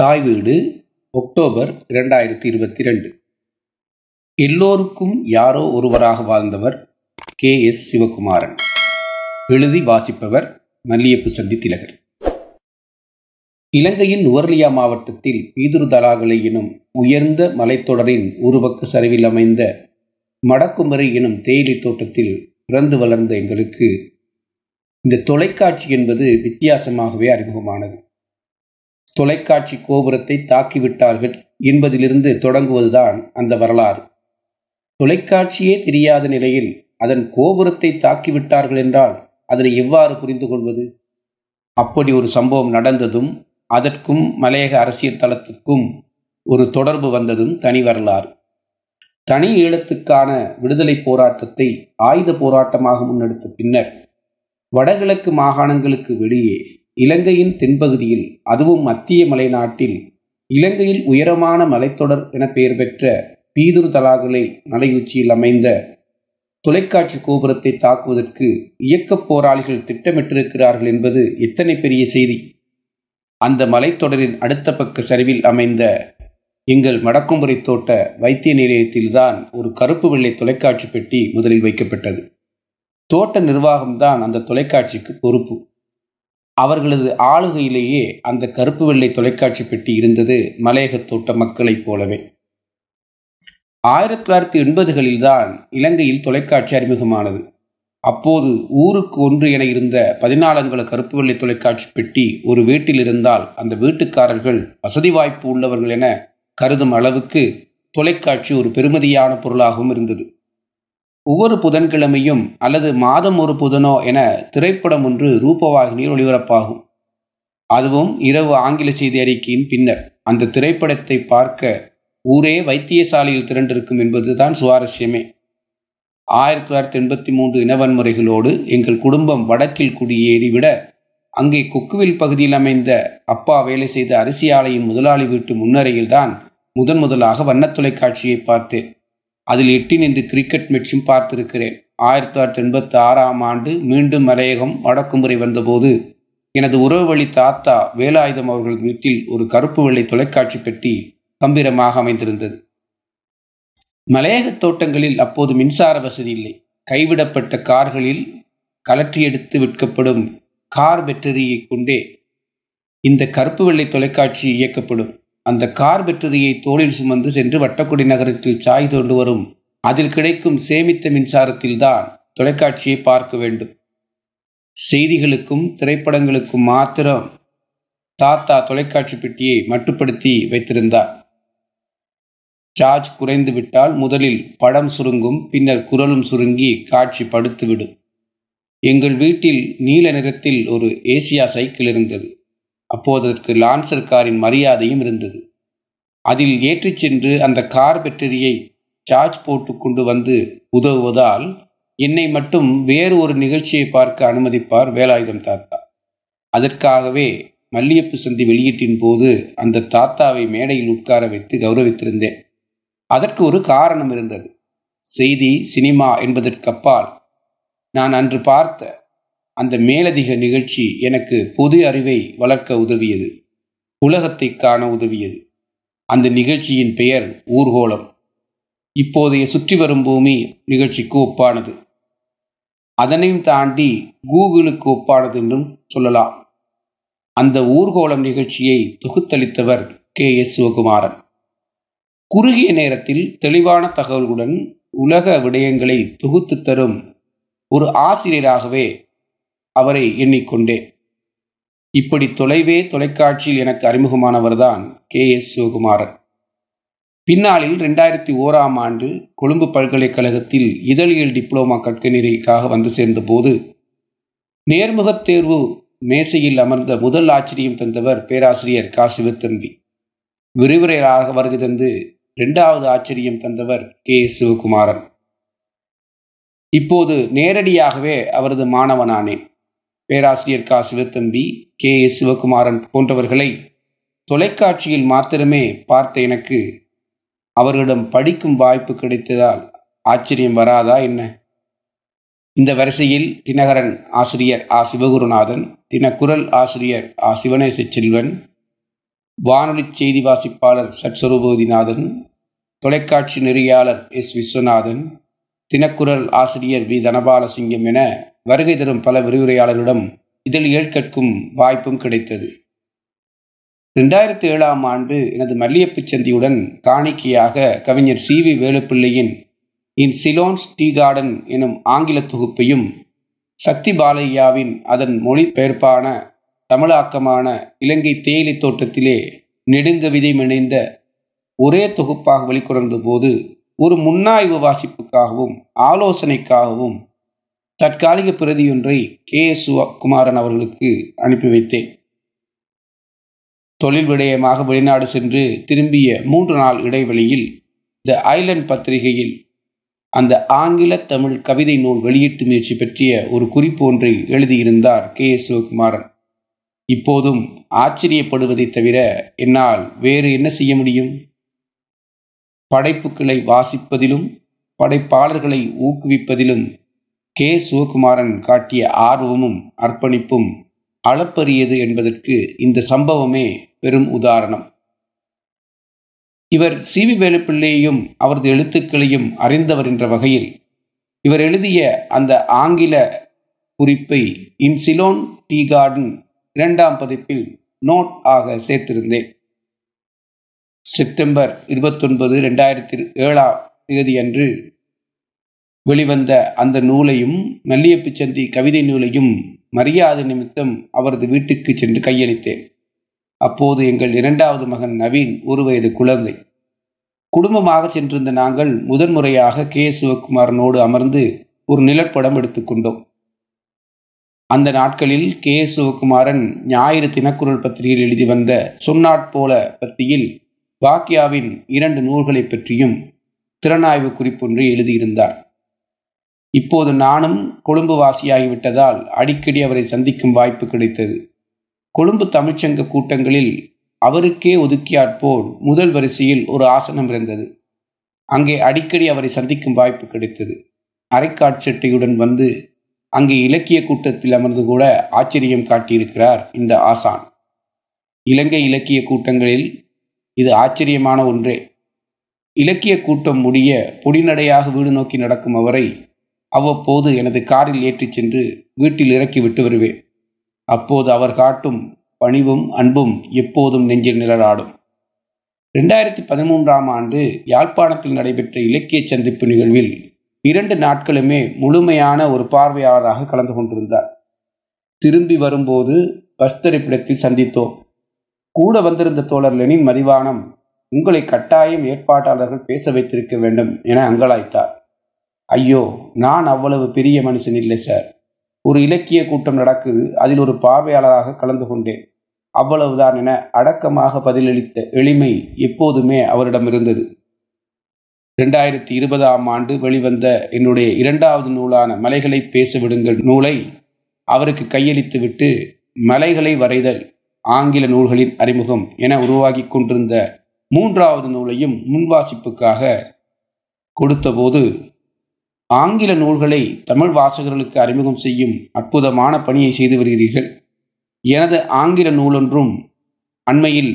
தாய் வீடு, அக்டோபர் 2022. எல்லோருக்கும் யாரோ ஒருவராக வாழ்ந்தவர் கே. எஸ். சிவகுமாரன். எழுதி வாசிப்பவர் மல்லியப்பு சந்தி திலகர். இலங்கையின் நுவர்லியா மாவட்டத்தில் பீதுரு தலாகலை எனும் உயர்ந்த மலைத்தொடரின் ஒருபக்க சரிவில் அமைந்த மடக்கும்பரி எனும் தேயிலை தோட்டத்தில் பிறந்து வளர்ந்த எங்களுக்கு இந்த தொலைக்காட்சி என்பது வித்தியாசமாகவே அறிமுகமானது. தொலைக்காட்சி கோபுரத்தை தாக்கிவிட்டார்கள் என்பதிலிருந்து தொடங்குவதுதான் அந்த வரலாறு. தொலைக்காட்சியே தெரியாத நிலையில் அதன் கோபுரத்தை தாக்கிவிட்டார்கள் என்றால் அதனை எவ்வாறு புரிந்து கொள்வது? அப்படி ஒரு சம்பவம் நடந்ததும் அதற்கும் மலையக அரசியல் தளத்துக்கும் ஒரு தொடர்பு வந்ததும் தனி வரலாறு. தனி ஈழத்துக்கான விடுதலை போராட்டத்தை ஆயுத போராட்டமாக முன்னெடுத்த பின்னர் வடகிழக்கு மாகாணங்களுக்கு வெளியே இலங்கையின் தென்பகுதியில், அதுவும் மத்திய மலைநாட்டில், இலங்கையில் உயரமான மலைத்தொடர் என பெயர் பெற்ற பீதுரு தலாகலை மலையுச்சியில் அமைந்த தொலைக்காட்சி கோபுரத்தை தாக்குவதற்கு இயக்கப் போராளிகள் திட்டமிட்டிருக்கிறார்கள் என்பது எத்தனை பெரிய செய்தி! அந்த மலைத்தொடரின் அடுத்த பக்க சரிவில் அமைந்த எங்கள் மடக்கும்பரி தோட்ட வைத்திய நிலையத்தில்தான் ஒரு கருப்பு வெள்ளை தொலைக்காட்சி பெட்டி முதலில் வைக்கப்பட்டது. தோட்ட நிர்வாகம்தான் அந்த தொலைக்காட்சிக்கு பொறுப்பு. அவர்களது ஆளுகையிலேயே அந்த கருப்பு வெள்ளை தொலைக்காட்சி பெட்டி இருந்தது மலையக தோட்ட மக்களைப் போலவே. 1980களில்தான் இலங்கையில் தொலைக்காட்சி அறிமுகமானது. அப்போது ஊருக்கு ஒன்று என இருந்த 14 அங்குல கருப்பு வெள்ளை தொலைக்காட்சி பெட்டி ஒரு வீட்டில் இருந்தால் அந்த வீட்டுக்காரர்கள் வசதி வாய்ப்பு உள்ளவர்கள் என கருதும் அளவுக்கு தொலைக்காட்சி ஒரு பெருமதியான பொருளாகவும் இருந்தது. ஒவ்வொரு புதன்கிழமையும் அல்லது மாதம் ஒரு புதனோ என திரைப்படம் ஒன்று ரூபவாகினியில் ஒளிபரப்பாகும். அதுவும் இரவு ஆங்கில செய்தி அறிக்கையின் பின்னர். அந்த திரைப்படத்தை பார்க்க ஊரே வைத்தியசாலையில் திரண்டிருக்கும் என்பதுதான் சுவாரஸ்யமே. 1983 இனவன்முறைகளோடு எங்கள் குடும்பம் வடக்கில் குடியேறிவிட அங்கே கொக்குவில் பகுதியில் அமைந்த அப்பா வேலை செய்த அரிசி ஆலையின் முதலாளி வீட்டு முன்னரையில்தான் முதன் முதலாக வண்ணத் தொலைக்காட்சியை பார்த்தேன். அதில் 8 நின்று கிரிக்கெட் மேட்சும் பார்த்திருக்கிறேன். 1986ஆம் ஆண்டு மீண்டும் மலையகம் வடக்குமுறை வந்தபோது எனது உறவு வழி தாத்தா வேலாயுதம் அவர்கள் வீட்டில் ஒரு கருப்பு வெள்ளை தொலைக்காட்சி பெட்டி கம்பீரமாக அமைந்திருந்தது. மலையக தோட்டங்களில் அப்போது மின்சார வசதி இல்லை. கைவிடப்பட்ட கார்களில் கலற்றி எடுத்து விற்கப்படும் கார் பேட்டரியை கொண்டே இந்த கருப்பு வெள்ளை தொலைக்காட்சி இயக்கப்படும். அந்த கார் பேட்டரியை தோளில் சுமந்து சென்று வட்டக்குடி நகரத்தில் சாய் தோண்டு வரும் அதில் கிடைக்கும் சேமித்த மின்சாரத்தில்தான் தொலைக்காட்சியை பார்க்க வேண்டும். செய்திகளுக்கும் திரைப்படங்களுக்கும் மாத்திரம் தாத்தா தொலைக்காட்சி பெட்டியை மட்டுப்படுத்தி வைத்திருந்தார். சார்ஜ் குறைந்து விட்டால் முதலில் படம் சுருங்கும், பின்னர் குரலும் சுருங்கி காட்சி படுத்துவிடும். எங்கள் வீட்டில் நீல நிறத்தில் ஒரு ஏசியா சைக்கிள் இருந்தது. அப்போது அதற்கு லான்சர் காரின் மரியாதையும் இருந்தது. அதில் ஏற்றிச் சென்று அந்த கார் பேட்டரியை சார்ஜ் போட்டு கொண்டு வந்து உதவுவதால் என்னை மட்டும் வேறு ஒரு நிகழ்ச்சியை பார்க்க அனுமதிப்பார் வேலாயுதம் தாத்தா. அதற்காகவே மல்லியப்பு சந்தி வெளியீட்டின் போது அந்த தாத்தாவை மேடையில் உட்கார வைத்து கௌரவித்திருந்தேன். அதற்கு ஒரு காரணம் இருந்தது. செய்தி, சினிமா என்பதற்கப்பால் நான் அன்று பார்த்த அந்த மேலதிக நிகழ்ச்சி எனக்கு பொது அறிவை வளர்க்க உதவியது, உலகத்தை காண உதவியது. அந்த நிகழ்ச்சியின் பெயர் ஊர்கோலம். இப்போதைய சுற்றி வரும் பூமி நிகழ்ச்சிக்கு ஒப்பானது, அதனையும் தாண்டி கூகுளுக்கு ஒப்பானது என்றும் சொல்லலாம். அந்த ஊர்கோலம் நிகழ்ச்சியை தொகுத்தளித்தவர் கே. எஸ். சிவகுமாரன். குறுகிய நேரத்தில் தெளிவான தகவல்களுடன் உலக விடயங்களை தொகுத்து தரும் ஒரு ஆசிரியராகவே அவரை எண்ணிக்கொண்டேன். இப்படி தொலைவே தொலைக்காட்சியில் எனக்கு அறிமுகமானவர்தான் கே. எஸ். சிவகுமாரன். பின்னாளில் 2001ஆம் ஆண்டு கொழும்பு பல்கலைக்கழகத்தில் இதழியல் டிப்ளோமா கற்க நிறைக்காக வந்து சேர்ந்தபோது நேர்முகத் தேர்வு மேசையில் அமர்ந்த முதல் ஆச்சரியம் தந்தவர் பேராசிரியர் கா. சிவத்தம்பி. விரிவுரையாக வருகை தந்து 2வது ஆச்சரியம் தந்தவர் கே. எஸ். சிவகுமாரன். இப்போது நேரடியாகவே அவரது மாணவனானேன். பேராசிரியர் கா. சிவத்தம்பி, கே. எஸ். சிவகுமாரன் போன்றவர்களை தொலைக்காட்சியில் மாத்திரமே பார்த்த எனக்கு அவர்களிடம் படிக்கும் வாய்ப்பு கிடைத்ததால் ஆச்சரியம் வராதா என்ன? இந்த வரிசையில் தினகரன் ஆசிரியர் ஆ. சிவகுருநாதன், தினக்குரல் ஆசிரியர் ஆ. சிவனேச செல்வன், வானொலி செய்தி வாசிப்பாளர் சத்ஸ்வரூபதிநாதன், தொலைக்காட்சி நெறியாளர் எஸ். விஸ்வநாதன், தினக்குரல் ஆசிரியர் வி. தனபாலசிங்கம் என வருகை தரும் பல விரிவுரையாளர்களிடம் இதில் ஏற்கற்கும் வாய்ப்பும் கிடைத்தது. 2007 எனது மல்லியப்பு சந்தியுடன் காணிக்கையாக கவிஞர் சி. வி. வேலுப்பிள்ளையின் இன் சிலோன்ஸ் டீ கார்டன் எனும் ஆங்கில தொகுப்பையும் சக்தி பாலையாவின் அதன் மொழிபெயர்ப்பான தமிழாக்கமான இலங்கை தேயிலை தோட்டத்திலே நெடுங்க விதைமிணைந்த ஒரே தொகுப்பாக வெளிக்கொணர்ந்த போது ஒரு முன்னாய்வு வாசிப்புக்காகவும் ஆலோசனைக்காகவும் தற்காலிக பிரதியொன்றை கே. எஸ். சிவகுமாரன் அவர்களுக்கு அனுப்பி வைத்தேன். தொழில் விடயமாக வெளிநாடு சென்று திரும்பிய 3 நாள் இடைவெளியில் த ஐலண்ட் பத்திரிகையில் அந்த ஆங்கில தமிழ் கவிதை நூல் வெளியீட்டு முயற்சி பற்றிய ஒரு குறிப்பு ஒன்றை எழுதியிருந்தார் கே. எஸ். சிவகுமாரன். இப்போதும் ஆச்சரியப்படுவதை தவிர என்னால் வேறு என்ன செய்ய முடியும்? படைப்புகளை வாசிப்பதிலும் படைப்பாளர்களை ஊக்குவிப்பதிலும் கே. சிவகுமாரன் காட்டிய ஆர்வமும் அர்ப்பணிப்பும் அளப்பரியது என்பதற்கு இந்த சம்பவமே பெரும் உதாரணம். இவர் சி. வி. வேலுப்பிள்ளையையும் அவரது எழுத்துக்களையும் அறிந்தவர் என்ற வகையில் இவர் எழுதிய அந்த ஆங்கில குறிப்பை இன் சிலோன் டீ கார்டன் 2ஆம் பதிப்பில் நோட் ஆக சேர்த்திருந்தேன். செப்டம்பர் 29, 2007 அன்று வெளிவந்த அந்த நூலையும் மல்லியப்பு சந்தி கவிதை நூலையும் மரியாதை நிமித்தம் அவரது வீட்டுக்கு சென்று கையளித்தேன். அப்போது எங்கள் 2வது மகன் நவீன் 1 வயது குழந்தை. குடும்பமாக சென்றிருந்த நாங்கள் முதன்முறையாக கே. எஸ். சிவகுமாரனோடு அமர்ந்து ஒரு நிழற்படம் எடுத்துக்கொண்டோம். அந்த நாட்களில் கே. எஸ். சிவகுமாரன் ஞாயிறு தினக்குரல் பத்திரிகையில் எழுதி வந்த சொன்னாட்போல பத்தியில் பாக்கியாவின் 2 நூல்களை பற்றியும் திறனாய்வு குறிப்பொன்றை எழுதியிருந்தார். இப்போது நானும் கொழும்பு வாசியாகிவிட்டதால் அடிக்கடி அவரை சந்திக்கும் வாய்ப்பு கிடைத்தது. கொழும்பு தமிழ்ச்சங்க கூட்டங்களில் அவருக்கே ஒதுக்கியாற்போல் முதல் வரிசையில் ஒரு ஆசனம் இருந்தது. அங்கே அடிக்கடி அவரை சந்திக்கும் வாய்ப்பு கிடைத்தது. அரைக்காட்சட்டையுடன் வந்து அங்கே இலக்கிய கூட்டத்தில் அமர்ந்து கூட ஆச்சரியம் காட்டியிருக்கிறார் இந்த ஆசான். இலங்கை இலக்கிய கூட்டங்களில் இது ஆச்சரியமான ஒன்றே. இலக்கிய கூட்டம் முடிய பொடிநடையாக வீடு நோக்கி நடக்கும் அவரை அவ்வப்போது எனது காரில் ஏற்றிச் சென்று வீட்டில் இறக்கி விட்டு வருவேன். அப்போது அவர் காட்டும் பணிவும் அன்பும் எப்போதும் நெஞ்சில் நிழலாடும். 2013 யாழ்ப்பாணத்தில் நடைபெற்ற இலக்கிய சந்திப்பு நிகழ்வில் 2 நாட்களுமே முழுமையான ஒரு பார்வையாளராக கலந்து கொண்டிருந்தார். திரும்பி வரும்போது பஸ் திரைப்படத்தில் சந்தித்தோம். கூட வந்திருந்த தோழர் லெனின் மதிவானம், உங்களை கட்டாயம் ஏற்பாட்டாளர்கள் பேச வைத்திருக்க வேண்டும் என அங்கலாய்த்தார். ஐயோ, நான் அவ்வளவு பெரிய மனுஷன் இல்லை சார். ஒரு இலக்கிய கூட்டம் நடக்குது, அதில் ஒரு பார்வையாளராக கலந்து கொண்டேன், அவ்வளவுதான் என அடக்கமாக பதிலளித்த எளிமை எப்போதுமே அவரிடம் இருந்தது. 2020 வெளிவந்த என்னுடைய 2வது நூலான மலைகளை பேச விடுங்கள் நூலை அவருக்கு கையளித்துவிட்டு மலைகளை வரைதல் ஆங்கில நூல்களின் அறிமுகம் என உருவாகி கொண்டிருந்த 3வது நூலையும் முன்வாசிப்புக்காக கொடுத்தபோது ஆங்கில நூல்களை தமிழ் வாசகர்களுக்கு அறிமுகம் செய்யும் அற்புதமான பணியை செய்து வருகிறீர்கள். எனது ஆங்கில நூலொன்றும் அண்மையில்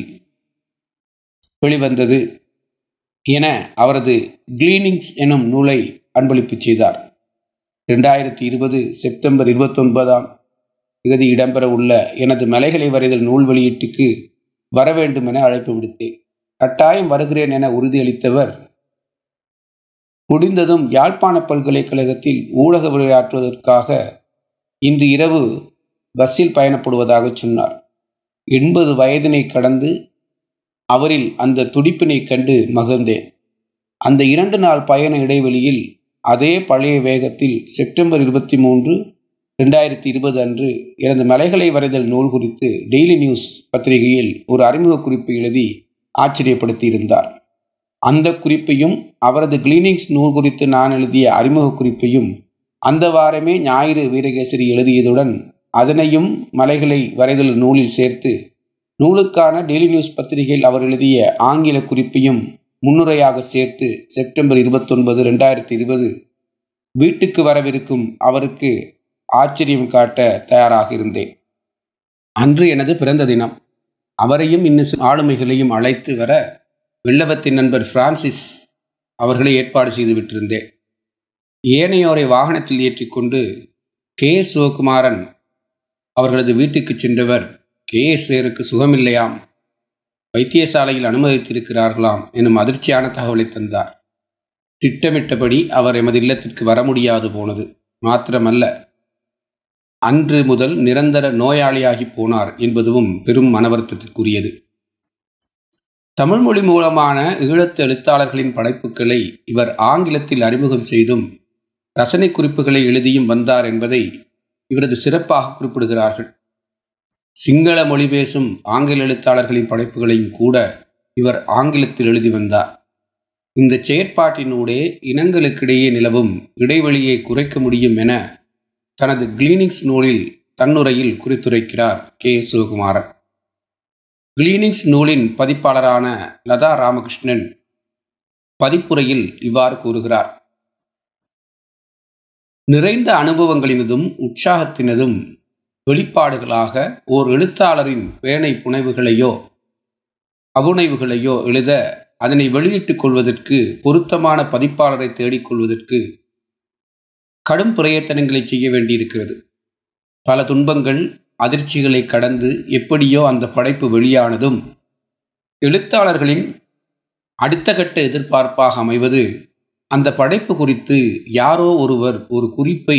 வெளிவந்தது என அவரது கிளீனிங்ஸ் எனும் நூலை அன்பளிப்பு செய்தார். 2020 செப்டம்பர் 29ஆம் தேதி இடம்பெற உள்ள எனது மலைகளை வரைதல் நூல் வெளியீட்டுக்கு வர வேண்டும் என அழைப்பு விடுத்தேன். கட்டாயம் வருகிறேன் என உறுதியளித்தவர் முடிந்ததும் யாழ்ப்பாண பல்கலைக்கழகத்தில் ஊடக விளையாற்றுவதற்காக இன்று இரவு பஸ்ஸில் பயணப்படுவதாக சொன்னார். 80 வயதினை கடந்து அவரில் அந்த துடிப்பினை கண்டு மகிழ்ந்தேன். அந்த 2 நாள் பயண இடைவெளியில் அதே பழைய வேகத்தில் செப்டம்பர் 23, 2020 அன்று எனது மலைகளை வரைதல் நூல் குறித்து டெய்லி நியூஸ் பத்திரிகையில் ஒரு அறிமுக குறிப்பு எழுதி ஆச்சரியப்படுத்தியிருந்தார். அந்த குறிப்பையும் அவரது கிளீனிங்ஸ் நூல் குறித்து நான் எழுதிய அறிமுக குறிப்பையும் அந்த வாரமே ஞாயிறு வீரகேசரி எழுதியதுடன் அதனையும் மலைகளை வரைதல் நூலில் சேர்த்து நூலுக்கான டெய்லி நியூஸ் பத்திரிகையில் அவர் எழுதிய ஆங்கில குறிப்பையும் முன்னுரையாக சேர்த்து செப்டம்பர் 29, 2020 வீட்டுக்கு வரவிருக்கும் அவருக்கு ஆச்சரியம் காட்ட தயாராக இருந்தேன். அன்று எனது பிறந்த தினம். அவரையும் இன்னும் ஆளுமைகளையும் அழைத்து வர வெள்ளவத்தின் நண்பர் பிரான்சிஸ் அவர்களை ஏற்பாடு செய்து விட்டிருந்தேன். ஏனையோரை வாகனத்தில் ஏற்றிக்கொண்டு கே. சிவகுமாரன் அவர்களது வீட்டுக்கு சென்றவர் கே. எஸ். சேருக்கு சுகமில்லையாம், வைத்தியசாலையில் அனுமதித்திருக்கிறார்களாம் எனும் அதிர்ச்சியான தகவலை தந்தார். திட்டமிட்டபடி அவர் எமது இல்லத்திற்கு வர முடியாது போனது மாத்திரமல்ல, அன்று முதல் நிரந்தர நோயாளியாகி போனார் என்பதுவும் பெரும் மனவருத்தத்திற்குரியது. தமிழ்மொழி மூலமான ஈழத்து எழுத்தாளர்களின் படைப்புகளை இவர் ஆங்கிலத்தில் அறிமுகம் செய்தும் ரசனை குறிப்புகளை எழுதியும் வந்தார் என்பதை இவரது சிறப்பாக குறிப்பிடுகிறார்கள். சிங்கள மொழி பேசும் ஆங்கில எழுத்தாளர்களின் படைப்புகளையும் கூட இவர் ஆங்கிலத்தில் எழுதி வந்தார். இந்த செயற்பாட்டினூடே இனங்களுக்கிடையே நிலவும் இடைவெளியை குறைக்க முடியும் என தனது கிளீனிங்ஸ் நூலில் தன்னுரையில் குறித்துரைக்கிறார் கே. எஸ். சிவகுமாரன். கிளீனிங்ஸ் நூலின் பதிப்பாளரான லதா ராமகிருஷ்ணன் பதிப்புரையில் இவ்வாறு கூறுகிறார்: நிறைந்த அனுபவங்களினதும் உற்சாகத்தினதும் வெளிப்பாடுகளாக ஓர் எழுத்தாளரின் பேணை புனைவுகளையோ அபுனைவுகளையோ எழுத அதனை வெளியிட்டுக் கொள்வதற்கு பொருத்தமான பதிப்பாளரை தேடிக்கொள்வதற்கு கடும் பிரயத்தனங்களை செய்ய வேண்டியிருக்கிறது. பல துன்பங்கள் அதிர்ச்சிகளை கடந்து எப்படியோ அந்த படைப்பு வெளியானதும் எழுத்தாளர்களின் அடுத்த கட்ட எதிர்பார்ப்பாக அமைவது அந்த படைப்பு குறித்து யாரோ ஒருவர் ஒரு குறிப்பை,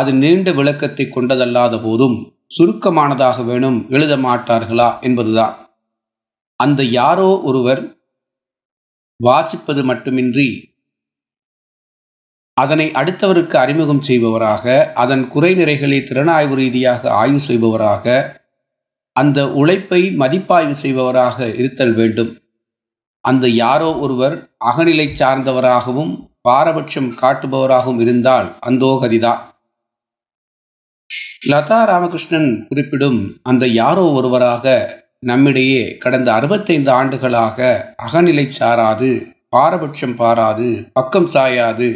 அது நீண்ட விளக்கத்தை கொண்டதல்லாத போதும் சுருக்கமானதாக வேணும் எழுத மாட்டார்களா என்பதுதான். அந்த யாரோ ஒருவர் வாசிப்பது மட்டுமின்றி அதனை அடுத்தவருக்கு அறிமுகம் செய்பவராக, அதன் குறைநிறைகளை திறனாய்வு ரீதியாக ஆய்வு செய்பவராக, அந்த உழைப்பை மதிப்பாய்வு செய்பவராக இருத்தல் வேண்டும். அந்த யாரோ ஒருவர் அகநிலை சார்ந்தவராகவும் பாரபட்சம் காட்டுபவராகவும் இருந்தால் அந்தோ கதிதான். லதா ராமகிருஷ்ணன் குறிப்பிடும் அந்த யாரோ ஒருவராக நம்மிடையே கடந்த 65 ஆண்டுகளாக அகநிலை சாராது, பாரபட்சம் பாராது, பக்கம் சாயாது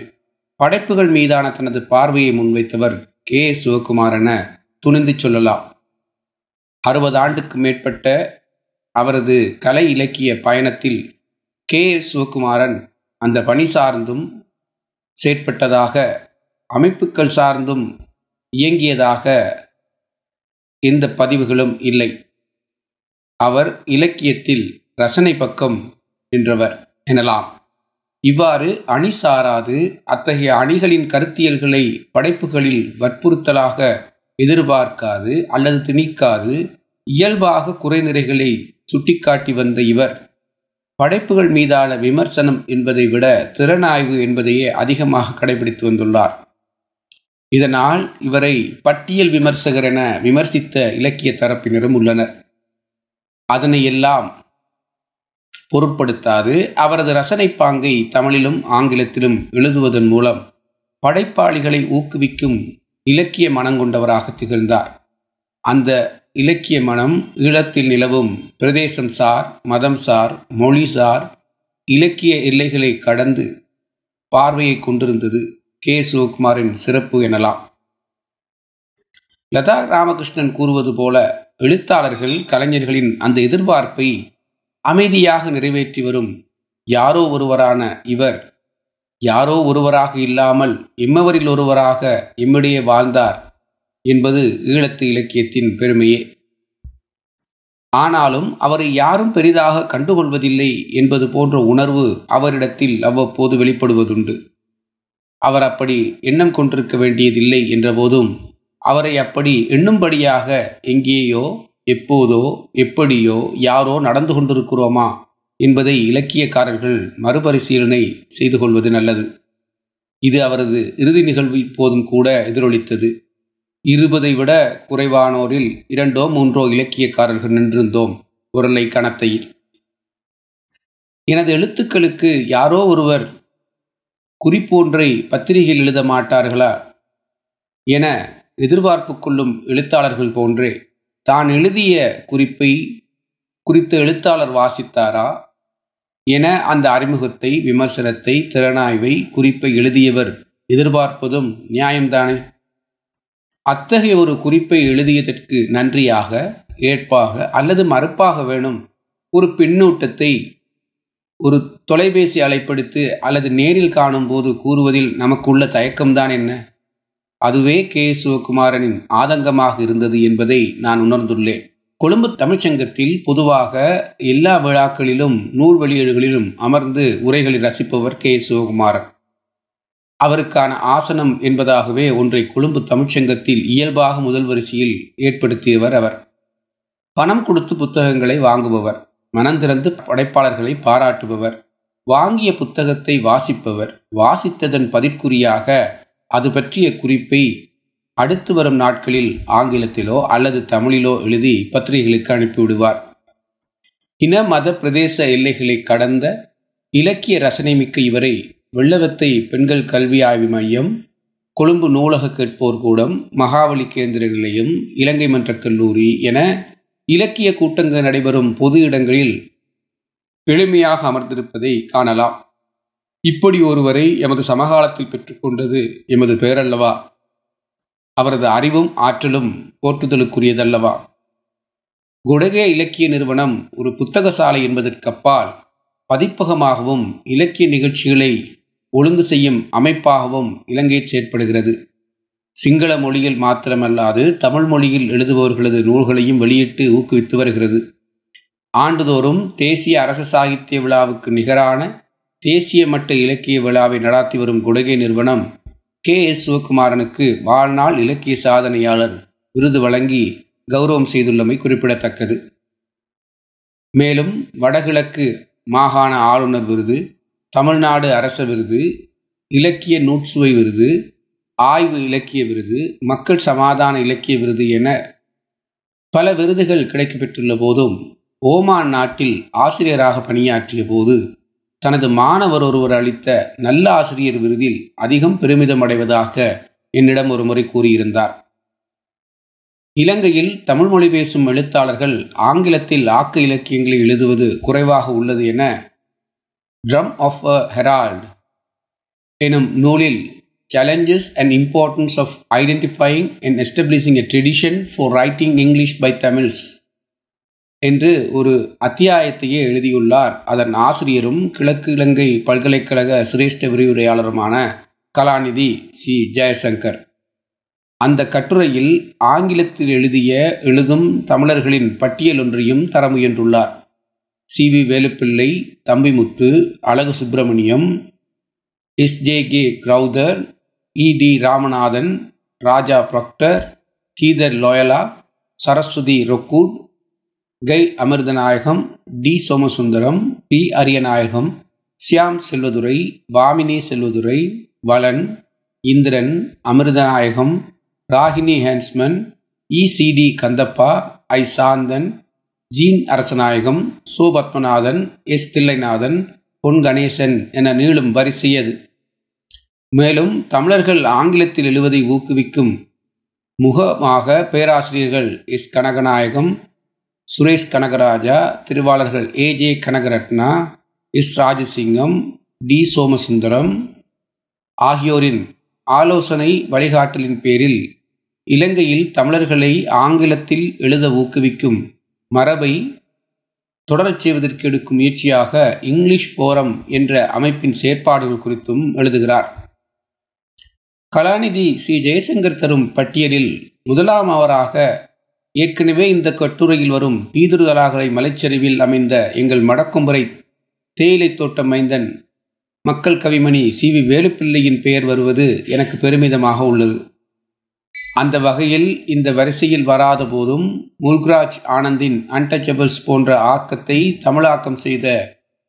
படைப்புகள் மீதான தனது பார்வையை முன்வைத்தவர் கே. எஸ். சிவகுமாரன் என துணிந்து சொல்லலாம். 60 ஆண்டுக்கு மேற்பட்ட அவரது கலை இலக்கிய பயணத்தில் கே. எஸ். சிவகுமாரன் அந்த பணி சார்ந்தும் செயற்பட்டதாக, அமைப்புகள் சார்ந்தும் இயங்கியதாக எந்த பதிவுகளும் இல்லை. அவர் இலக்கியத்தில் ரசனை பக்கம் நின்றவர் எனலாம். இவ்வாறு அணி சாராது அத்தகைய அணிகளின் கருத்தியல்களை படைப்புகளில் வற்புறுத்தலாக எதிர்பார்க்காது அல்லது திணிக்காது இயல்பாக குறைநிறைகளை சுட்டிக்காட்டி வந்த இவர் படைப்புகள் மீதான விமர்சனம் என்பதை விட திறனாய்வு என்பதையே அதிகமாக கடைபிடித்து வந்துள்ளார். இதனால் இவரை பட்டியல் விமர்சகர் என விமர்சித்த இலக்கிய தரப்பினரும் உள்ளனர். அதனையெல்லாம் பொருட்படுத்தாது அவரது ரசனை பாங்கை தமிழிலும் ஆங்கிலத்திலும் எழுதுவதன் மூலம் படைப்பாளிகளை ஊக்குவிக்கும் இலக்கிய மனங்கொண்டவராக திகழ்ந்தார். அந்த இலக்கிய மனம் ஈழத்தில் நிலவும் பிரதேசம் சார், மதம் சார், மொழி சார் இலக்கிய எல்லைகளை கடந்து பார்வையை கொண்டிருந்தது கே. சிவகுமாரின் சிறப்பு எனலாம். லதா ராமகிருஷ்ணன் கூறுவது போல எழுத்தாளர்கள் கலைஞர்களின் அந்த எதிர்பார்ப்பை அமைதியாக நிறைவேற்றி வரும் யாரோ ஒருவரான இவர் யாரோ ஒருவராக இல்லாமல் எம்மவரில் ஒருவராக எம்மிடையே வாழ்ந்தார் என்பது ஈழத்து இலக்கியத்தின் பெருமையே. ஆனாலும் அவரை யாரும் பெரிதாக கண்டுகொள்வதில்லை என்பது போன்ற உணர்வு அவரிடத்தில் அவ்வப்போது வெளிப்படுவதுண்டு. அவர் அப்படி எண்ணம் கொண்டிருக்க வேண்டியதில்லை என்ற போதும் அவரை அப்படி எண்ணும்படியாக எங்கேயோ எப்போதோ எப்படியோ யாரோ நடந்து கொண்டிருக்கிறோமா என்பதை இலக்கியக்காரர்கள் மறுபரிசீலனை செய்து கொள்வது நல்லது. இது அவரது இறுதி நிகழ்வு இப்போதும் கூட எதிரொலித்தது. 20 விட குறைவானோரில் 2 3 இலக்கியக்காரர்கள் நின்றிருந்தோம் உரலை கணத்தையில். எனது எழுத்துக்களுக்கு யாரோ ஒருவர் குறிப்பொன்றை பத்திரிகையில் எழுத மாட்டார்களா என எதிர்பார்ப்பு கொள்ளும் எழுத்தாளர்கள் போன்றே தான் எழுதிய குறிப்பை குறித்த எழுத்தாளர் வாசித்தாரா என அந்த அறிமுகத்தை, விமர்சனத்தை, திறனாய்வை குறிப்பை எழுதியவர் எதிர்பார்ப்பதும் நியாயம்தானே. அத்தகைய ஒரு குறிப்பை எழுதியதற்கு நன்றியாக ஏற்பாக அல்லது மறுப்பாக வேணும். ஒரு பின்னூட்டத்தை ஒரு தொலைபேசி அழைப்படுத்து அல்லது நேரில் காணும் போது கூறுவதில் நமக்குள்ள தயக்கம்தான் என்ன, அதுவே கே. சிவகுமாரனின் ஆதங்கமாக இருந்தது என்பதை நான் உணர்ந்துள்ளேன். கொழும்பு தமிழ்ச்சங்கத்தில் பொதுவாக எல்லா விழாக்களிலும் நூல் வெளியீடுகளிலும் அமர்ந்து உரைகளை ரசிப்பவர் கே. சிவகுமாரன். அவருக்கான ஆசனம் என்பதாகவே ஒன்றை கொழும்பு தமிழ்ச்சங்கத்தில் இயல்பாக முதல் வரிசையில் ஏற்படுத்தியவர் அவர். பணம் கொடுத்து புத்தகங்களை வாங்குபவர், மனந்திறந்து படைப்பாளர்களை பாராட்டுபவர், வாங்கிய புத்தகத்தை வாசிப்பவர், வாசித்ததன் பதிற்குறியாக அது பற்றிய குறிப்பை அடுத்து வரும் நாட்களில் ஆங்கிலத்திலோ அல்லது தமிழிலோ எழுதி பத்திரிகைகளுக்கு அனுப்பிவிடுவார். இன மத பிரதேச எல்லைகளை கடந்த இலக்கிய ரசனைமிக்க இவரை வெள்ளவத்தை பெண்கள் கல்வி ஆய்வு மையம், கொழும்பு நூலக கேட்போர் கூடம், மகாவலி கேந்திர நிலையம், இலங்கை மன்ற கல்லூரி என இலக்கிய கூட்டங்கள் நடைபெறும் பொது இடங்களில் எளிமையாக அமர்ந்திருப்பதை காணலாம். இப்படி ஒருவரை எமது சமகாலத்தில் பெற்றுக்கொண்டது எமது பேரல்லவா, அவரது அறிவும் ஆற்றலும் போற்றுதலுக்குரியதல்லவா. குடகே இலக்கிய நிறுவனம் ஒரு புத்தக சாலை என்பதற்கப்பால் பதிப்பகமாகவும் இலக்கிய நிகழ்ச்சிகளை ஒழுங்கு செய்யும் அமைப்பாகவும் இலங்கை செயற்படுகிறது. சிங்கள மொழியில் மாத்திரமல்லாது தமிழ் மொழியில் எழுதுபவர்களது நூல்களையும் வெளியிட்டு ஊக்குவித்து வருகிறது. ஆண்டுதோறும் தேசிய அரச சாகித்ய விழாவுக்கு நிகரான தேசிய மட்ட இலக்கிய விழாவை நடாத்தி வரும் குடகை நிறுவனம் கே. எஸ். சிவகுமாரனுக்கு வாழ்நாள் இலக்கிய சாதனையாளர் விருது வழங்கி கௌரவம் செய்துள்ளமை குறிப்பிடத்தக்கது. மேலும் வடகிழக்கு மாகாண ஆளுநர் விருது, தமிழ்நாடு அரச விருது, இலக்கிய நூற்றுவை விருது, ஆய்வு இலக்கிய விருது, மக்கள் சமாதான இலக்கிய விருது என பல விருதுகள் கிடைக்கப்பெற்றுள்ள போதும் ஓமான் நாட்டில் ஆசிரியராக பணியாற்றிய போது தனது மாணவர் ஒருவர் அளித்த நல்ல ஆசிரியர் விருதில் அதிகம் பெருமிதம் அடைவதாக என்னிடம் ஒருமுறை கூறியிருந்தார். இலங்கையில் தமிழ் மொழி பேசும் எழுத்தாளர்கள் ஆங்கிலத்தில் ஆக்க இலக்கியங்களை எழுதுவது குறைவாக உள்ளது என ட்ரம் ஆஃப் அ ஹெரால்ட் எனும் நூலில் Challenges and Importance of Identifying and Establishing a Tradition for Writing English by Tamils என்று ஒரு அத்தியாயத்தையே எழுதியுள்ளார். அதன் ஆசிரியரும் கிழக்கு இலங்கை பல்கலைக்கழக சிரேஷ்ட விரிவுரையாளருமான கலாநிதி சி. ஜெயசங்கர். அந்த கட்டுரையில் ஆங்கிலத்தில் எழுதும் தமிழர்களின் பட்டியல் ஒன்றையும் தர முயன்றுள்ளார். C. V. Velupillai, Thambimuthu, Alagu Subramaniam, S. J. K. Crowther, E. D. Ramanathan, Raja Proctor, கீதர் Loyola, Saraswathi Rockwood, Guy Amirthanayagam, D. Somasundaram, P. Ariyanayagam, Shyam Selvadurai, Vamini Selvadurai, Valan, Indran, Amirthanayagam, Ragini ஹேன்ஸ்மன், E. C. D. Kandappa, I. Santhan, Jean Arasanayagam, சோ. பத்மநாதன், எஸ். தில்லைநாதன், பொன் கணேசன் என நீளும் வரிசையது. மேலும் தமிழர்கள் ஆங்கிலத்தில் எழுவதை ஊக்குவிக்கும் முகமாக பேராசிரியர்கள் எஸ். கனகநாயகம், சுரேஷ் கனகராஜா, திருவாளர்கள் A. J. Kanagaratna, S. Rajasingham, D. Somasundaram ஆகியோரின் ஆலோசனை வழிகாட்டலின் பேரில் இலங்கையில் தமிழர்களை ஆங்கிலத்தில் எழுத ஊக்குவிக்கும் மரபை தொடரச் செய்வதற்கு எடுக்கும் முயற்சியாக இங்கிலீஷ் ஃபோரம் என்ற அமைப்பின் செயற்பாடுகள் குறித்தும் எழுதுகிறார். கலாநிதி சி. ஜெயசங்கர் தரும் பட்டியலில் முதலாம் அவராக ஏற்கனவே இந்த கட்டுரையில் வரும் பீதுரு தலாகலை மலைச்சரிவில் அமைந்த எங்கள் மடக்கும்பரை தேயிலை தோட்டம் மைந்தன் மக்கள் கவிமணி சி. வி. வேலுப்பிள்ளையின் பெயர் வருவது எனக்கு பெருமிதமாக உள்ளது. அந்த வகையில் இந்த வரிசையில் வராத போதும் முல்க்ராஜ் ஆனந்தின் அன்டச்சபிள்ஸ் போன்ற ஆக்கத்தை தமிழாக்கம் செய்த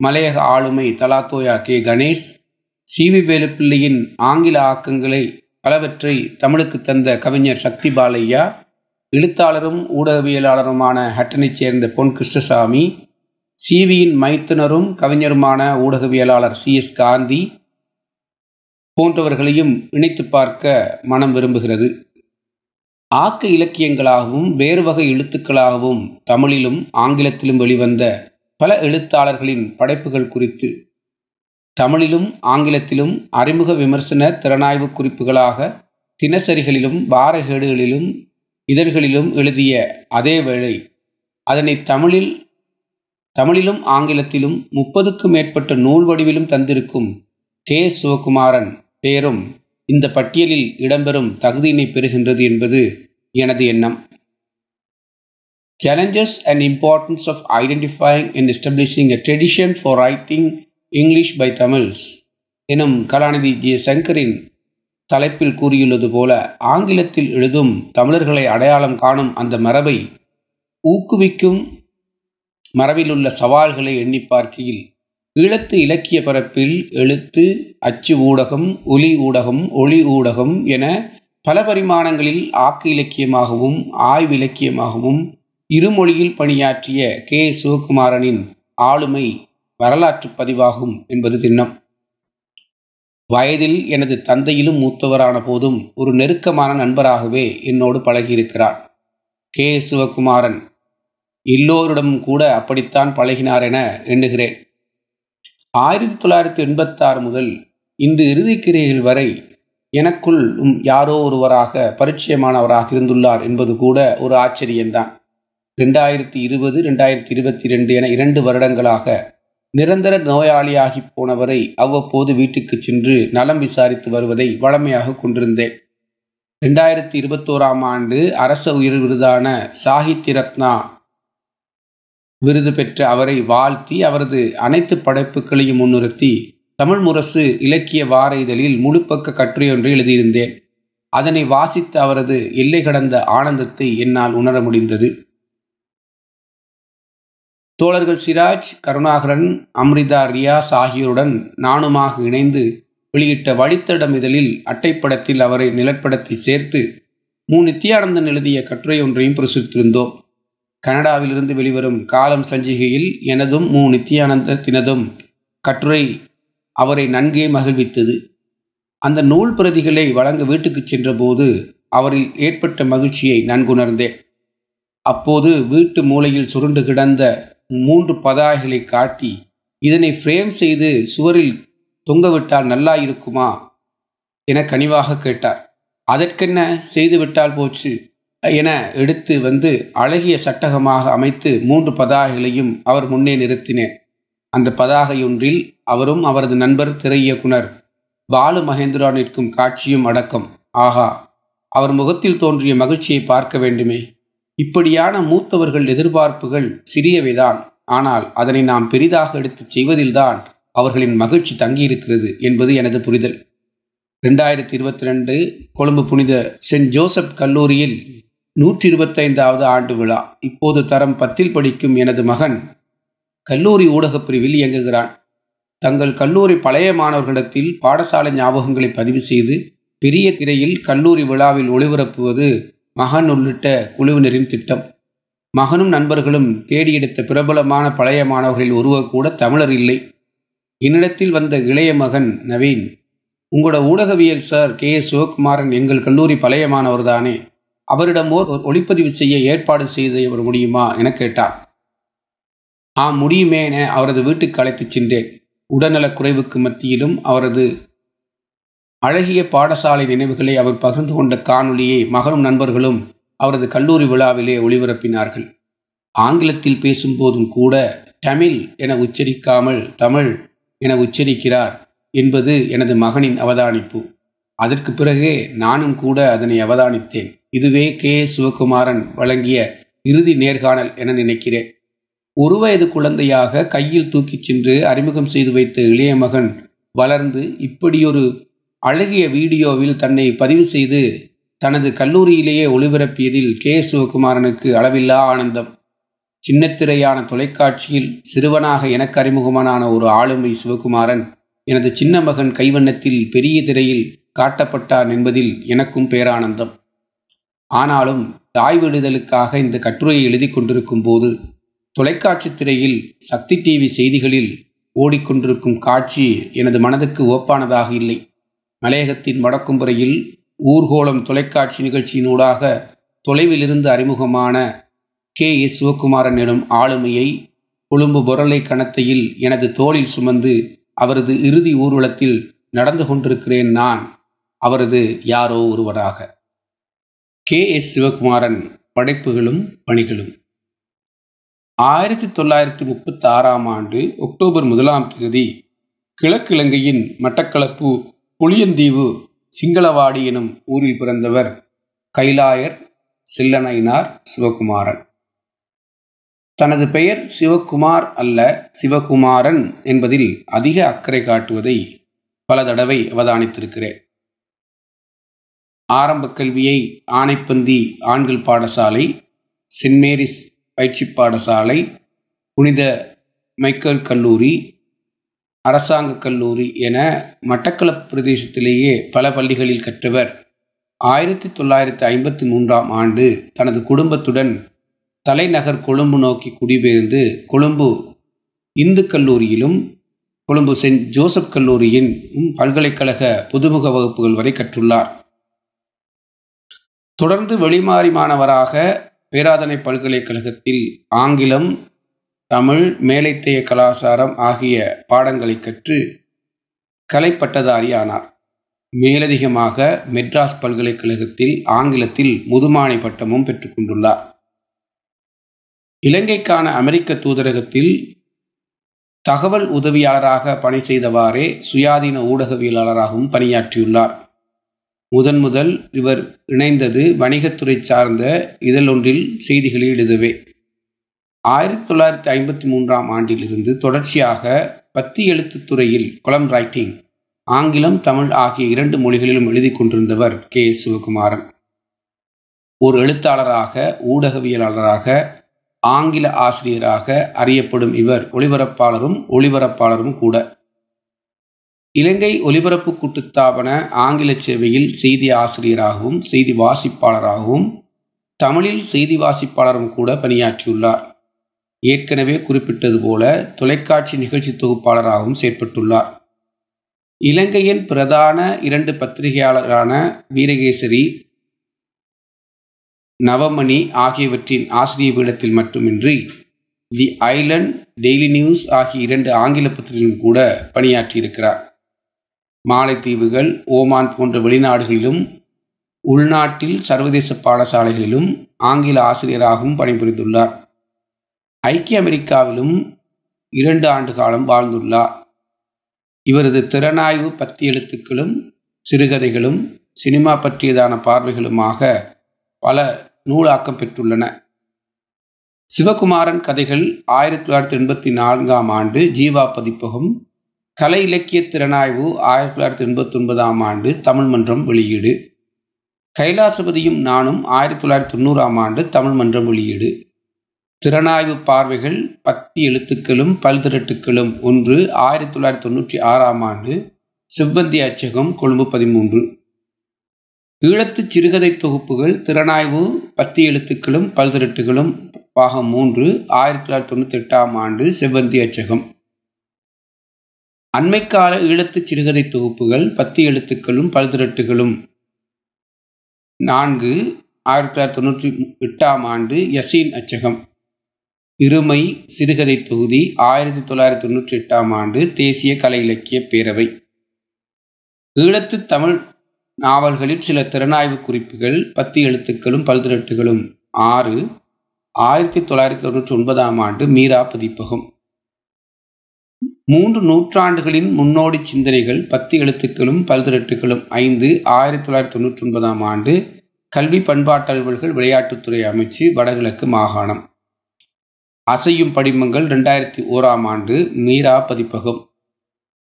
மலையக ஆளுமை Talatuoya K. Ganesh, C. V. வேலுப்பிள்ளையின் ஆங்கில ஆக்கங்களை பலவற்றை தமிழுக்கு தந்த கவிஞர் சக்தி பாலையா, எழுத்தாளரும் ஊடகவியலாளருமான ஹட்டனைச் சேர்ந்த பொன் கிருஷ்ணசாமி, சி. வியின் மைத்துனரும் கவிஞருமான ஊடகவியலாளர் சி. எஸ். காந்தி போன்றவர்களையும் இணைத்து பார்க்க மனம் விரும்புகிறது. ஆக்க இலக்கியங்களாகவும் வேறு வகை எழுத்துக்களாகவும் தமிழிலும் ஆங்கிலத்திலும் வெளிவந்த பல எழுத்தாளர்களின் படைப்புகள் குறித்து தமிழிலும் ஆங்கிலத்திலும் அறிமுக விமர்சன திறனாய்வு குறிப்புகளாக தினசரிகளிலும் வார இதழ்களிலும் எழுதிய அதேவேளை அதனை தமிழிலும் ஆங்கிலத்திலும் 30க்கும் மேற்பட்ட நூல் வடிவிலும் தந்திருக்கும் கே. சிவகுமாரன் பெயரும் இந்த பட்டியலில் இடம்பெறும் தகுதியினை பெறுகின்றது என்பது எனது எண்ணம். Challenges and importance of identifying and establishing a tradition for writing English by Tamils எனும் கலாநிதி ஜெயசங்கரின் தலைப்பில் கூறியுள்ளது போல ஆங்கிலத்தில் எழுதும் தமிழர்களை அடையாளம் காணும் அந்த மரபை ஊக்குவிக்கும் மரபிலுள்ள சவால்களை எண்ணி பார்க்கையில் ஈழத்து இலக்கிய பரப்பில் எழுத்து, அச்சு ஊடகம், ஒலி ஊடகம், ஒளி ஊடகம் என பல பரிமாணங்களில் ஆக்கு இலக்கியமாகவும் ஆய்வு இலக்கியமாகவும் இருமொழியில் பணியாற்றிய கே. சிவகுமாரனின் ஆளுமை வரலாற்று பதிவாகும் என்பது திண்ணம். வயதில் எனது தந்தையிலும் மூத்தவரான போதும் ஒரு நெருக்கமான நண்பராகவே என்னோடு பழகியிருக்கிறார் கே. சிவகுமாரன். எல்லோரிடமும் கூட அப்படித்தான் பழகினார் என எண்ணுகிறேன். 1986 முதல் இன்று இறுதிக்கிரைகள் வரை எனக்குள் யாரோ ஒருவராக பரிச்சயமானவராக இருந்துள்ளார் என்பது கூட ஒரு ஆச்சரியம்தான். 2020, 2022 என 2 வருடங்களாக நிரந்தர நோயாளியாகி போனவரை அவ்வப்போது வீட்டுக்கு சென்று நலம் விசாரித்து வருவதை வழமையாக கொண்டிருந்தேன். 2021 ஆண்டு அரச உயர் விருதான சாகித்ய ரத்னா விருது பெற்ற அவரை வாழ்த்தி அவரது அனைத்து படைப்புகளையும் முன்னிறுத்தி தமிழ் முரசு இலக்கிய வார இதழில் முழுப்பக்க கட்டுரையொன்று எழுதியிருந்தேன். அதனை வாசித்த அவரது எல்லை கடந்த ஆனந்தத்தை என்னால் உணர முடிந்தது. தோழர்கள் சிராஜ், கருணாகரன், அம்ரிதா, ரியாஸ் ஆகியோருடன் நானுமாக இணைந்து வெளியிட்ட வழித்தடம் இதழில் அட்டைப்படத்தில் அவரை நிலப்படத்தை சேர்த்து மு. நித்யானந்தன் எழுதிய கட்டுரையொன்றையும் பிரசுரித்திருந்தோம். கனடாவிலிருந்து வெளிவரும் காலம் சஞ்சிகையில் எனதும் மு. நித்யானந்தத்தினதும் கட்டுரை அவரை நன்கே மகிழ்வித்தது. அந்த நூல் பிரதிகளை வழங்க வீட்டுக்கு சென்றபோது அவரில் ஏற்பட்ட மகிழ்ச்சியை நன்குணர்ந்தேன். அப்போது வீட்டு மூலையில் சுருண்டு கிடந்த 3 பதாகைகளை காட்டி இதனை ஃப்ரேம் செய்து சுவரில் தொங்கவிட்டால் நல்லா இருக்குமா என கனிவாக கேட்டார். அதற்கென்ன, செய்துவிட்டால் போச்சு என எடுத்து வந்து அழகிய சட்டகமாக அமைத்து 3 பதாகைகளையும் அவர் முன்னே நிறுத்தினேன். அந்த பதாகையொன்றில் அவரும் அவரது நண்பர் திரையியக்குனர் பாலு மகேந்திரா நிற்கும் காட்சியும் அடக்கம். ஆகா, அவர் முகத்தில் தோன்றிய மகிழ்ச்சியை பார்க்க வேண்டுமே. இப்படியான மூத்தவர்கள் எதிர்பார்ப்புகள் சிறியவைதான், ஆனால் அதனை நாம் பெரிதாக எடுத்துச் செய்வதில்தான் அவர்களின் மகிழ்ச்சி தங்கியிருக்கிறது என்பது எனது புரிதல். 2022 கொழும்பு புனித சென்ட் ஜோசப் கல்லூரியில் 125வது ஆண்டு விழா. இப்போது தரம் 10ல் படிக்கும் எனது மகன் கல்லூரி ஊடகப் பிரிவில் இயங்குகிறான். தங்கள் கல்லூரி பழைய மாணவர்களிடத்தில் பாடசாலை ஞாபகங்களை பதிவு செய்து பெரிய திரையில் கல்லூரி விழாவில் ஒளிபரப்புவது மகன் உள்ளிட்ட குழுவினரின் திட்டம். மகனும் நண்பர்களும் தேடியெடுத்த பிரபலமான பழைய மாணவர்களில் ஒருவர் கூட தமிழர் இல்லை. என்னிடத்தில் வந்த இளைய மகன் நவீன், உங்களோட ஊடகவியல் சார் கே. சிவகுமாரன் எங்கள் கல்லூரி பழைய மாணவர் தானே, அவரிடம் ஒளிப்பதிவு செய்ய ஏற்பாடு செய்து அவர் முடியுமா என கேட்டார். ஆம், முடியுமே என அவரது வீட்டுக்கு அழைத்துச் சென்றேன். உடல்நலக் குறைவுக்கு மத்தியிலும் அவரது அழகிய பாடசாலை நினைவுகளை அவர் பகிர்ந்து கொண்ட காணொலியை மகனும் நண்பர்களும் அவரது கல்லூரி விழாவிலே ஒளிபரப்பினார்கள். ஆங்கிலத்தில் பேசும்போதும் கூட தமிழ் என உச்சரிக்காமல் தமிழ் என உச்சரிக்கிறார் என்பது எனது மகனின் அவதானிப்பு. அதற்கு பிறகே நானும் கூட அதனை அவதானித்தேன். இதுவே கே. சிவகுமாரன் வழங்கிய இறுதி நேர்காணல் என நினைக்கிறேன். 1 வயது குழந்தையாக கையில் தூக்கிச் சென்று அறிமுகம் செய்து வைத்த இளைய மகன் வளர்ந்து இப்படியொரு அழகிய வீடியோவில் தன்னை பதிவு செய்து தனது கல்லூரியிலேயே ஒளிபரப்பியதில் கே. சிவகுமாரனுக்கு அளவில்லா ஆனந்தம். சின்னத்திரையான தொலைக்காட்சியில் சிறுவனாக எனக்கு அறிமுகமான ஒரு ஆளுமை சிவகுமாரன் எனது சின்ன மகன் கைவண்ணத்தில் பெரிய திரையில் காட்டப்பட்டான் என்பதில் எனக்கும் பேரானந்தம். ஆனாலும் தாய் விடுதலுக்காக இந்த கட்டுரையை எழுதி கொண்டிருக்கும் போது தொலைக்காட்சி திரையில் சக்தி டிவி செய்திகளில் ஓடிக்கொண்டிருக்கும் காட்சி எனது மனதுக்கு ஒப்பானதாக இல்லை. மலையகத்தின் மடக்கும்பரையில் ஊர்கோளம் தொலைக்காட்சி நிகழ்ச்சியினூடாக தொலைவிலிருந்து அறிமுகமான கே. எஸ். சிவகுமாரன் எனும் ஆளுமையை கொழும்பு பொரளை கணத்தையில் எனது தோளில் சுமந்து அவரது இறுதி ஊர்வலத்தில் நடந்து கொண்டிருக்கிறேன் நான், அவரது யாரோ ஒருவராக. கே. எஸ். சிவகுமாரன் படைப்புகளும் பணிகளும். 1936 அக்டோபர் 1 கிழக்கிழங்கையின் மட்டக்களப்பு புளியந்தீவு சிங்களவாடி எனும் ஊரில் பிறந்தவர் கைலாயர் சில்லனைனார் சிவகுமாரன். தனது பெயர் சிவகுமார் அல்ல சிவகுமாரன் என்பதில் அதிக அக்கறை காட்டுவதை பல தடவை அவதானித்திருக்கிறேன். ஆரம்ப கல்வியை ஆனைப்பந்தி ஆண்கள் பாடசாலை, சென்ட் மேரிஸ் பயிற்சி பாடசாலை, புனித மைக்கேல் கல்லூரி, அரசாங்க கல்லூரி என மட்டக்களப்பு பிரதேசத்திலேயே பல பள்ளிகளில் கற்றவர் 1953 தனது குடும்பத்துடன் தலைநகர் கொழும்பு நோக்கி குடிபெயர்ந்து கொழும்பு இந்து கல்லூரியிலும் கொழும்பு சென்ட் ஜோசப் கல்லூரியின் பல்கலைக்கழக புதுமுக வகுப்புகள் வரை கற்றுள்ளார். தொடர்ந்து வெளிமாறி மாணவராக பேராதனை பல்கலைக்கழகத்தில் ஆங்கிலம், தமிழ், மேலைத்தேய கலாச்சாரம் ஆகிய பாடங்களை கற்று கலை பட்டதாரி ஆனார். மேலதிகமாக மெட்ராஸ் பல்கலைக்கழகத்தில் ஆங்கிலத்தில் முதுமானை பட்டமும் பெற்றுக்கொண்டுள்ளார். இலங்கைக்கான அமெரிக்க தூதரகத்தில் தகவல் உதவியாளராக பணி செய்தவாறே சுயாதீன ஊடகவியலாளராகவும் பணியாற்றியுள்ளார். முதன் இவர் இணைந்தது வணிகத்துறை சார்ந்த இதழொன்றில் செய்திகளை எழுதவே. 1953 தொடர்ச்சியாக 10 எழுத்துத்துறையில் கொலம் ரைட்டிங் ஆங்கிலம், தமிழ் ஆகிய 2 மொழிகளிலும் எழுதி கொண்டிருந்தவர் கே. எஸ். சிவகுமாரன். ஒரு எழுத்தாளராக, ஊடகவியலாளராக, ஆங்கில ஆசிரியராக அறியப்படும் இவர் ஒளிபரப்பாளரும் கூட. இலங்கை ஒலிபரப்பு கூட்டுத்தாபன ஆங்கில சேவையில் செய்தி ஆசிரியராகவும் செய்தி வாசிப்பாளராகவும் தமிழில் செய்தி வாசிப்பாளரும் கூட பணியாற்றியுள்ளார். ஏற்கனவே குறிப்பிட்டது போல தொலைக்காட்சி நிகழ்ச்சி தொகுப்பாளராகவும் செயற்பட்டுள்ளார். இலங்கையின் பிரதான 2 பத்திரிகையாளரான வீரகேசரி, நவமணி ஆகியவற்றின் ஆசிரியர் பீடத்தில் மட்டுமின்றி தி ஐலண்ட், டெய்லி நியூஸ் ஆகிய 2 ஆங்கில பத்திரிகைகளிலும் கூட பணியாற்றியிருக்கிறார். மாலைத்தீவுகள், ஓமான் போன்ற வெளிநாடுகளிலும் உள்நாட்டில் சர்வதேச பாடசாலைகளிலும் ஆங்கில ஆசிரியராகவும் பணிபுரிந்துள்ளார். ஐக்கிய அமெரிக்காவிலும் 2 ஆண்டு காலம் வாழ்ந்துள்ளார். இவரது திறனாய்வு 10 எழுத்துக்களும் சிறுகதைகளும் சினிமா பற்றியதான பார்வைகளுமாக பல நூலாக்கம் பெற்றுள்ளன. சிவகுமாரன் கதைகள் 1984 ஜீவா பதிப்பகம், கலை இலக்கிய திறனாய்வு 1989 தமிழ் மன்றம் வெளியீடு, கைலாசபதியும் நானும் 1990 தமிழ் மன்றம் வெளியீடு, திறனாய்வு பார்வைகள் 10 எழுத்துக்களும் பல்திரட்டுக்களும் 1 1996 செவ்வந்தி அச்சகம் கொழும்பு 13, ஈழத்து சிறுகதை தொகுப்புகள் திறனாய்வு 10 எழுத்துக்களும் பல்திரட்டுகளும் பாகம் 3 1998 செவ்வந்தி அச்சகம், அண்மைக்கால ஈழத்து சிறுகதை தொகுப்புகள் 10 எழுத்துக்களும் பல்திரட்டுகளும் 4 1998 யசீன் அச்சகம், இருமை சிறுகதை தொகுதி 1998 தேசிய கலை இலக்கிய பேரவை, ஈழத்து தமிழ் நாவல்களில் சில திறனாய்வு குறிப்புகள் 10 எழுத்துக்களும் பல்திரட்டுகளும் 6 1999 மீரா பதிப்பகம், 3 நூற்றாண்டுகளின் முன்னோடி சிந்தனைகள் 10 எழுத்துக்களும் பல்திரட்டுகளும் 5 1999 கல்வி பண்பாட்டல்வல்கள் விளையாட்டுத்துறை அமைச்சு வடகிழக்கு மாகாணம், அசையும் படிமங்கள் 2001 மீரா பதிப்பகம்,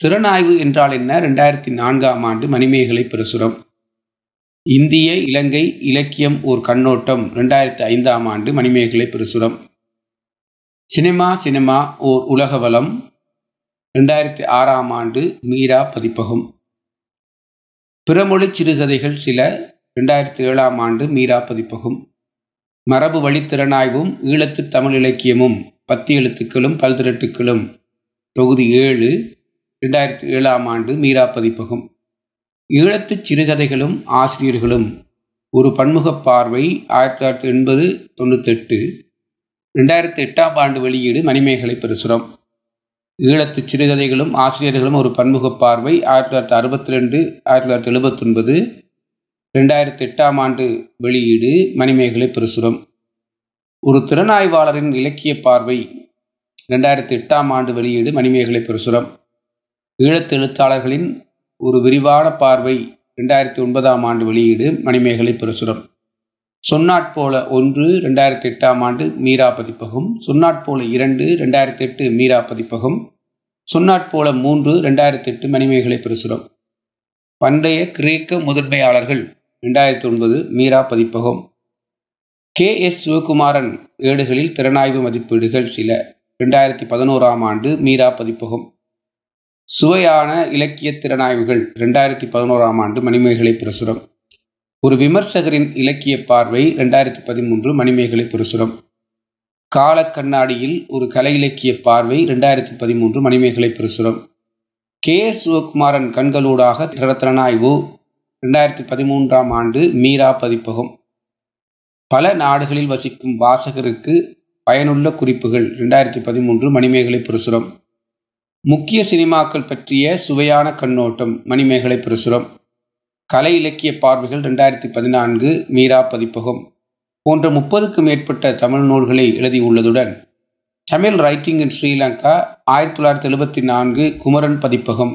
திறனாய்வு என்றால் என்ன 2004 மணிமேகலை பிரசுரம், இந்திய இலங்கை இலக்கியம் ஒரு கண்ணோட்டம் 2005 மணிமேகலை பிரசுரம், சினிமா ஓர் உலகவலம் 2006 மீரா பதிப்பகம், பிறமொழி சிறுகதைகள் சில 2007 மீரா பதிப்பகம், மரபு வழித்திறனாய்வும் ஈழத்து தமிழ் இலக்கியமும் 10 எழுத்துக்களும் பல்திரட்டுக்களும் தொகுதி 7 2007 மீரா பதிப்பகம், ஈழத்து சிறுகதைகளும் ஆசிரியர்களும் ஒரு பன்முக பார்வை 1980-98 2008 வெளியீடு மணிமேகலை பிரசுரம், ஈழத்து சிறுகதைகளும் ஆசிரியர்களும் ஒரு பன்முக பார்வை 1962-1979 2008 வெளியீடு மணிமேகலை பிரசுரம், ஒரு திறனாய்வாளரின் இலக்கிய பார்வை 2008 ஆண்டு வெளியீடு மணிமேகலை பிரசுரம். ஈழத்து எழுத்தாளர்களின் ஒரு விரிவான பார்வை 2009 ஆண்டு வெளியீடு மணிமேகலை பிரசுரம். சொன்னாட்போல 1 2008 ஆண்டு மீரா பதிப்பகம், சொன்னாட்போல 2 2008 மீரா பதிப்பகம், சொன்னாட்போல 3 2008 மணிமேகலை பிரசுரம். பண்டைய கிரேக்க முதன்மையாளர்கள் 2009 மீரா பதிப்பகம். கே. எஸ். சிவகுமாரன் ஏடுகளில் திறனாய்வு மதிப்பீடுகள் சில 2011 ஆண்டு மீரா பதிப்பகம். சுவையான இலக்கிய திறனாய்வுகள் 2011 ஆண்டு மணிமேகலை பிரசுரம். ஒரு விமர்சகரின் இலக்கிய பார்வை 2013 மணிமேகலை பிரசுரம். கால கண்ணாடியில் ஒரு கலை இலக்கிய பார்வை 2013 மணிமேகலை பிரசுரம். கே. எஸ். சிவகுமாரன் கண்களூடாக திறனாய்வு 2013 ஆண்டு மீரா பதிப்பகம். பல நாடுகளில் வசிக்கும் வாசகருக்கு பயனுள்ள குறிப்புகள் 2013 மணிமேகலை பிரசுரம். முக்கிய சினிமாக்கள் பற்றிய சுவையான கண்ணோட்டம் மணிமேகலை பிரசுரம். கலை இலக்கிய பார்வைகள் 2014 மீரா பதிப்பகம். போன்ற 30க்கும் மேற்பட்ட தமிழ் நூல்களை எழுதியுள்ளதுடன் தமிழ் ரைட்டிங் இன் ஸ்ரீலங்கா 1974 குமரன் பதிப்பகம்.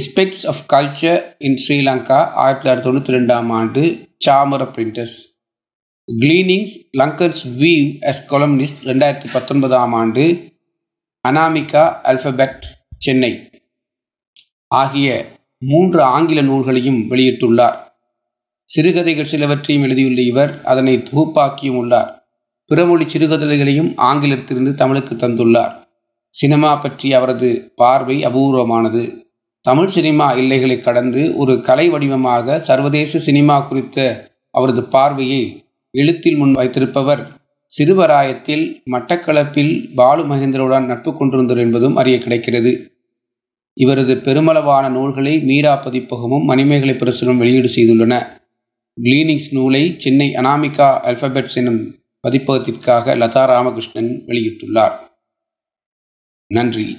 Aspects of culture in Sri Lanka 1992 Samara printers. Gleanings Lankans weave as columnist 2019 Anamika alphabet Chennai ஆகிய 3 ஆங்கில நூல்களையும் வெளியிட்டுள்ளார். சிறுகதைகள் சிலவற்றையும் எழுதியுள்ள இவர் அதனை தொகுப்பாக்கியும் உள்ளார். பிறமொழி சிறுகதைகளையும் ஆங்கிலத்திலிருந்து தமிழுக்கு தந்துள்ளார். சினிமா பற்றிய அவரது பார்வை அபூர்வமானது. தமிழ் சினிமா எல்லைகளை கடந்து ஒரு கலை வடிவமாக சர்வதேச சினிமா குறித்த அவரது பார்வையை எழுத்தில் முன் வைத்திருப்பவர் சிறுவராயத்தில் மட்டக்களப்பில் பாலு மகேந்திரவுடன் நட்பு கொண்டிருந்தார் என்பதும் அறிய கிடைக்கிறது. இவரது பெருமளவான நூல்களை மீரா பதிப்பகமும் மணிமேகலை பிரசுரம் வெளியீடு செய்துள்ளன. கிளீனிங்ஸ் நூலை சென்னை அனாமிகா அல்பபெட்ஸ் எனும் பதிப்பகத்திற்காக லதா ராமகிருஷ்ணன் வெளியிட்டுள்ளார். நன்றி.